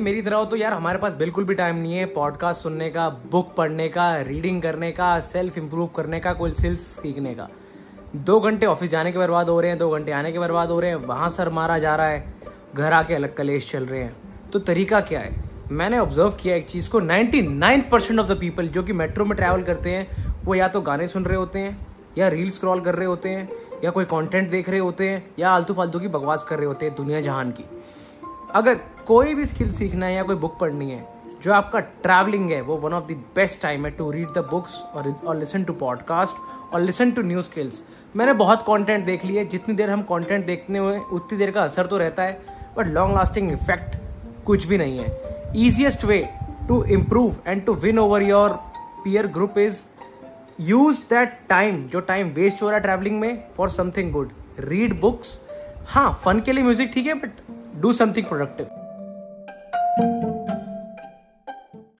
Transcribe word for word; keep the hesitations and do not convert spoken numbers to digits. मेरी तरह हो तो यार हमारे पास बिल्कुल भी टाइम नहीं है पॉडकास्ट सुनने का, बुक पढ़ने का, रीडिंग करने का, सेल्फ इम्प्रूव करने का, कोई स्किल्स सीखने का। दो घंटे ऑफिस जाने के बर्बाद हो रहे हैं, दो घंटे आने के बर्बाद हो रहे हैं, वहाँ सर मारा जा रहा है, घर आके अलग कलेश चल रहे हैं। तो तरीका क्या है? मैंने ऑब्जर्व किया एक चीज़ को, ninety nine percent of the people जो कि मेट्रो में ट्रैवल करते हैं वो या तो गाने सुन रहे होते हैं, या रील्स स्क्रॉल कर रहे होते हैं, या कोई कंटेंट देख रहे होते हैं, या आलतू फालतू की बकवास कर रहे होते हैं दुनिया जहान की। अगर कोई भी स्किल सीखना है या कोई बुक पढ़नी है, जो आपका ट्रैवलिंग है, वो one of the best time है टू रीड द बुक्स और और लिसन टू पॉडकास्ट और लिसन टू न्यू स्किल्स। मैंने बहुत कंटेंट देख लिया है, जितनी देर हम कंटेंट देखते हुए उतनी देर का असर तो रहता है, बट लॉन्ग लास्टिंग इफेक्ट कुछ भी नहीं है। Easiest way to improve and to win over your peer group is use that time जो टाइम वेस्ट हो रहा है ट्रैवलिंग में for something good. Read books, हाँ फन के लिए म्यूजिक ठीक है, बट डू समथिंग प्रोडक्टिव।